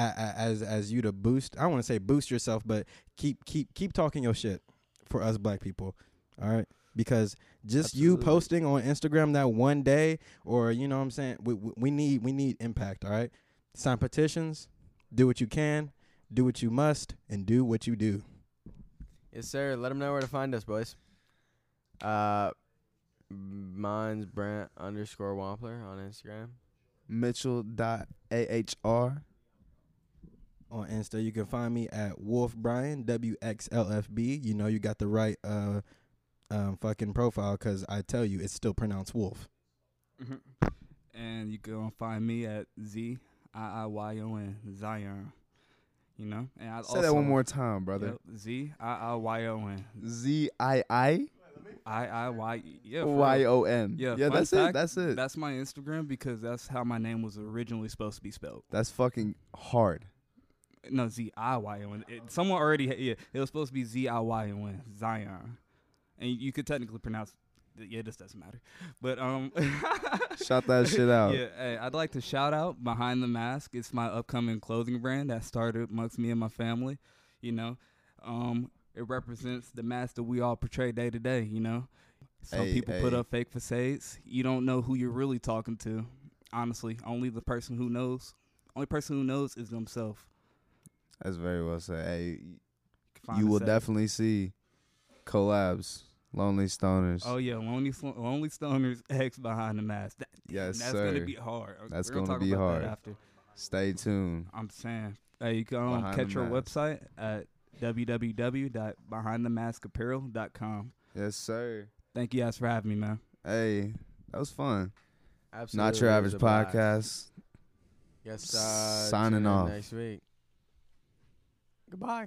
As you to boost, I want to say boost yourself, but keep talking your shit for us black people. All right. Because just you posting on Instagram that one day, or you know what I'm saying, we need impact, all right? Sign petitions, do what you can, do what you must, and do what you do. Yes, sir. Let them know where to find us, boys. Mine's Brent_Wampler on Instagram. Mitchell.ahr. On Insta, you can find me at Wolf Brian, WXLFB. You know you got the right fucking profile, because I tell you, it's still pronounced Wolf. Mm-hmm. And you can find me at ZIIYON, Zion. You know? And I say that one more time, brother. ZIIYON. ZII? YON. Yeah, that's fact, it. That's it. That's my Instagram, because that's how my name was originally supposed to be spelled. That's fucking hard. No, ZIYON. Someone already, it was supposed to be ZIYON, Zion. And you could technically pronounce it. Yeah, this doesn't matter. But shout that shit out. Yeah, hey, I'd like to shout out Behind the Mask. It's my upcoming clothing brand that started amongst me and my family. You know, it represents the mask that we all portray day to day. You know, some people put up fake facades. You don't know who you're really talking to. Honestly, only the person who knows. Only person who knows is themselves. That's very well said. Hey, you will definitely see collabs. Lonely Stoners. Oh, yeah. Lonely Stoners X Behind the Mask. Yes, sir. That's going to be hard. That's going to be hard. After. Stay tuned. I'm saying. Hey, you can catch our website at www.behindthemaskapparel.com. Yes, sir. Thank you guys for having me, man. Hey, that was fun. Absolutely. Not Your Average Podcast. Yes, signing off. Next week. Goodbye.